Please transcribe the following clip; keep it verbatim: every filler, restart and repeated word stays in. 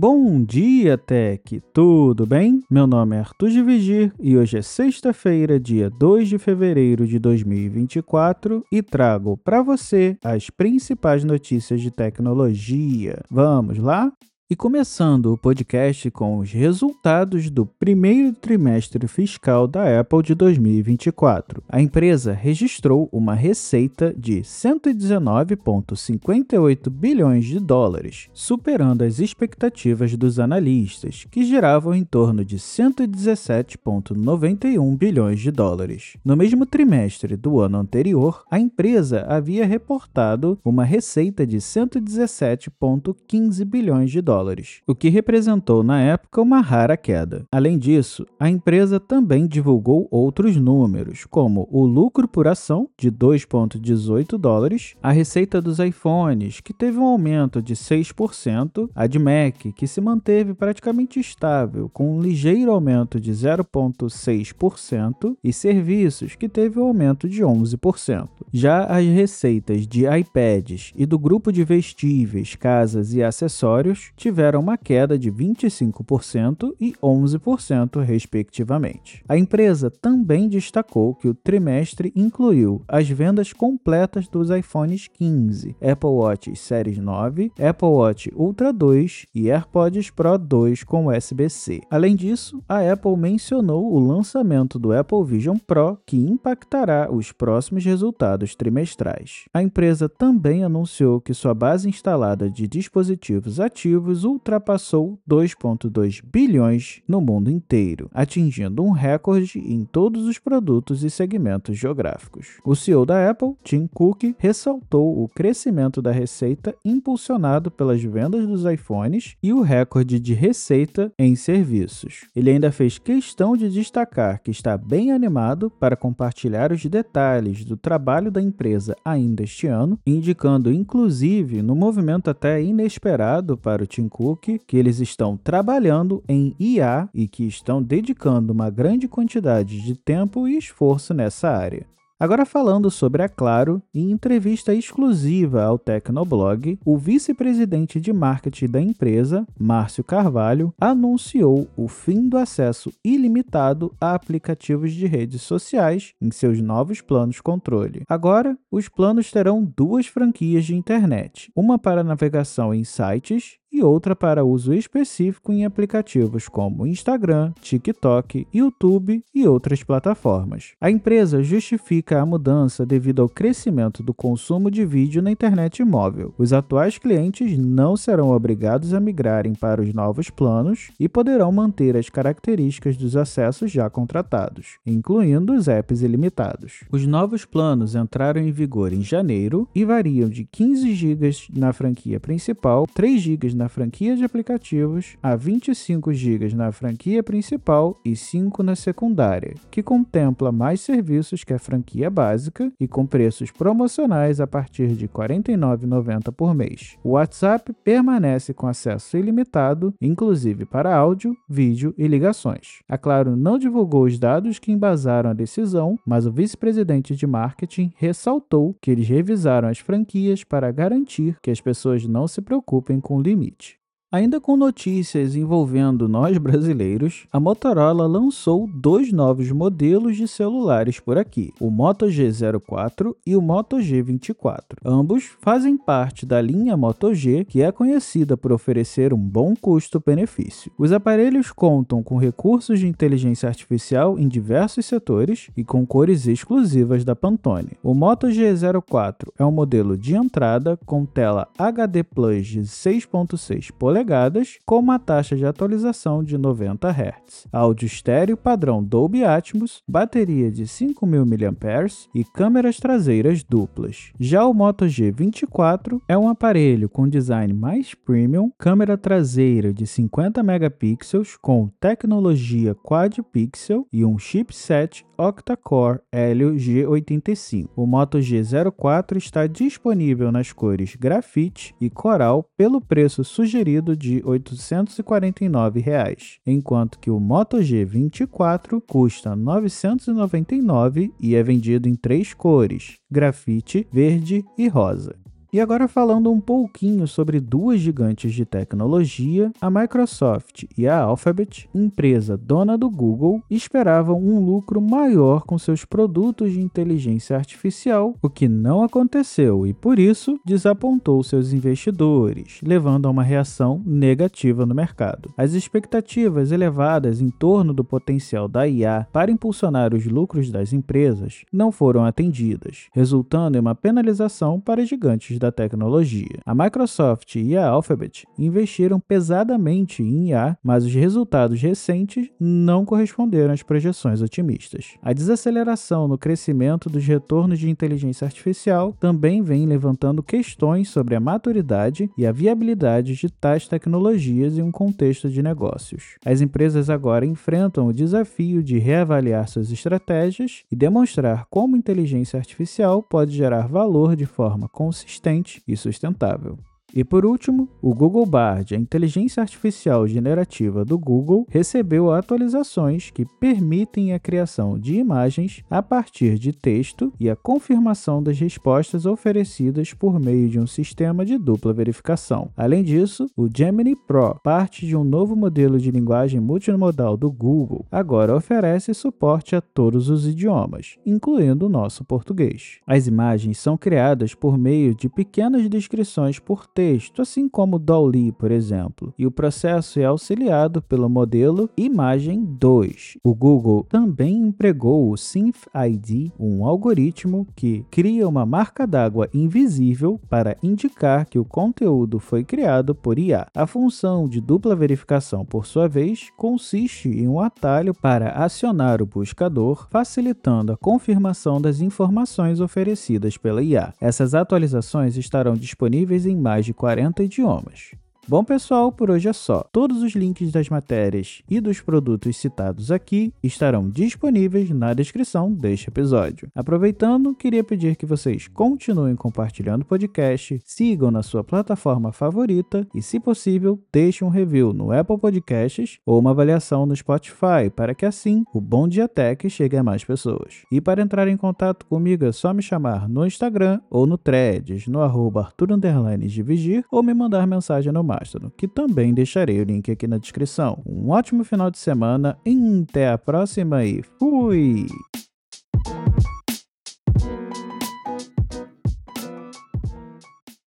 Bom dia, Tech! Tudo bem? Meu nome é Artur de Vigir e hoje é sexta-feira, dia dois de fevereiro de dois mil e vinte e quatro e trago para você as principais notícias de tecnologia. Vamos lá? E começando o podcast com os resultados do primeiro trimestre fiscal da Apple de dois mil e vinte e quatro. A empresa registrou uma receita de cento e dezenove vírgula cinquenta e oito bilhões de dólares, superando as expectativas dos analistas, que giravam em torno de cento e dezessete vírgula noventa e um bilhões de dólares. No mesmo trimestre do ano anterior, a empresa havia reportado uma receita de cento e dezessete vírgula quinze bilhões de dólares. O que representou na época uma rara queda. Além disso, a empresa também divulgou outros números, como o lucro por ação de dois vírgula dezoito dólares, a receita dos iPhones, que teve um aumento de seis por cento, a de Mac, que se manteve praticamente estável, com um ligeiro aumento de zero vírgula seis por cento, e serviços, que teve um aumento de onze por cento. Já as receitas de iPads e do grupo de vestíveis, casas e acessórios tiveram uma queda de vinte e cinco por cento e onze por cento, respectivamente. A empresa também destacou que o trimestre incluiu as vendas completas dos iPhones quinze, Apple Watch Séries nove, Apple Watch Ultra dois e AirPods Pro dois com U S B C. Além disso, a Apple mencionou o lançamento do Apple Vision Pro, que impactará os próximos resultados trimestrais. A empresa também anunciou que sua base instalada de dispositivos ativos ultrapassou dois vírgula dois bilhões no mundo inteiro, atingindo um recorde em todos os produtos e segmentos geográficos. O C E O da Apple, Tim Cook, ressaltou o crescimento da receita impulsionado pelas vendas dos iPhones e o recorde de receita em serviços. Ele ainda fez questão de destacar que está bem animado para compartilhar os detalhes do trabalho da empresa ainda este ano, indicando inclusive, no movimento até inesperado para o Tim Cook, que eles estão trabalhando em I A e que estão dedicando uma grande quantidade de tempo e esforço nessa área. Agora falando sobre a Claro, em entrevista exclusiva ao Tecnoblog, o vice-presidente de marketing da empresa, Márcio Carvalho, anunciou o fim do acesso ilimitado a aplicativos de redes sociais em seus novos planos controle. Agora, os planos terão duas franquias de internet, uma para navegação em sites e outra para uso específico em aplicativos como Instagram, TikTok, YouTube e outras plataformas. A empresa justifica a mudança devido ao crescimento do consumo de vídeo na internet móvel. Os atuais clientes não serão obrigados a migrarem para os novos planos e poderão manter as características dos acessos já contratados, incluindo os apps ilimitados. Os novos planos entraram em vigor em janeiro e variam de quinze gigabytes na franquia principal, três gigabytes na franquia de aplicativos, a vinte e cinco gigabytes na franquia principal e cinco na secundária, que contempla mais serviços que a franquia básica e com preços promocionais a partir de quarenta e nove reais e noventa centavos por mês. O WhatsApp permanece com acesso ilimitado, inclusive para áudio, vídeo e ligações. A Claro não divulgou os dados que embasaram a decisão, mas o vice-presidente de marketing ressaltou que eles revisaram as franquias para garantir que as pessoas não se preocupem com limite. Ainda com notícias envolvendo nós brasileiros, a Motorola lançou dois novos modelos de celulares por aqui, o Moto G zero quatro e o Moto G vinte e quatro. Ambos fazem parte da linha Moto G, que é conhecida por oferecer um bom custo-benefício. Os aparelhos contam com recursos de inteligência artificial em diversos setores e com cores exclusivas da Pantone. O Moto G zero quatro é um modelo de entrada com tela H D Plus de seis vírgula seis polegadas, com uma taxa de atualização de noventa hertz, áudio estéreo padrão Dolby Atmos, bateria de cinco mil miliampères-hora e câmeras traseiras duplas. Já o Moto G vinte e quatro é um aparelho com design mais premium, câmera traseira de cinquenta megapixels com tecnologia quad-pixel e um chipset octa-core Helio G oitenta e cinco. O Moto G zero quatro está disponível nas cores grafite e coral pelo preço sugerido de oitocentos e quarenta e nove reais, enquanto que o Moto G vinte e quatro custa novecentos e noventa e nove reais e é vendido em três cores, grafite, verde e rosa. E agora falando um pouquinho sobre duas gigantes de tecnologia, a Microsoft e a Alphabet, empresa dona do Google, esperavam um lucro maior com seus produtos de inteligência artificial, o que não aconteceu e, por isso, desapontou seus investidores, levando a uma reação negativa no mercado. As expectativas elevadas em torno do potencial da I A para impulsionar os lucros das empresas não foram atendidas, resultando em uma penalização para gigantes da tecnologia. A Microsoft e a Alphabet investiram pesadamente em I A, mas os resultados recentes não corresponderam às projeções otimistas. A desaceleração no crescimento dos retornos de inteligência artificial também vem levantando questões sobre a maturidade e a viabilidade de tais tecnologias em um contexto de negócios. As empresas agora enfrentam o desafio de reavaliar suas estratégias e demonstrar como inteligência artificial pode gerar valor de forma consistente e sustentável. E por último, o Google Bard, a inteligência artificial generativa do Google, recebeu atualizações que permitem a criação de imagens a partir de texto e a confirmação das respostas oferecidas por meio de um sistema de dupla verificação. Além disso, o Gemini Pro, parte de um novo modelo de linguagem multimodal do Google, agora oferece suporte a todos os idiomas, incluindo o nosso português. As imagens são criadas por meio de pequenas descrições por texto, assim como o Dall-E, por exemplo, e o processo é auxiliado pelo modelo Imagem dois. O Google também empregou o SynthID, um algoritmo que cria uma marca d'água invisível para indicar que o conteúdo foi criado por I A. A função de dupla verificação, por sua vez, consiste em um atalho para acionar o buscador, facilitando a confirmação das informações oferecidas pela I A. Essas atualizações estarão disponíveis em mais de quarenta idiomas. Bom pessoal, por hoje é só. Todos os links das matérias e dos produtos citados aqui estarão disponíveis na descrição deste episódio. Aproveitando, queria pedir que vocês continuem compartilhando o podcast, sigam na sua plataforma favorita e, se possível, deixem um review no Apple Podcasts ou uma avaliação no Spotify, para que assim o Bom Dia Tech chegue a mais pessoas. E para entrar em contato comigo é só me chamar no Instagram ou no Threads, no arroba Artur de Vigir, ou me mandar mensagem no Márcio, que também deixarei o link aqui na descrição. Um ótimo final de semana, até a próxima e fui!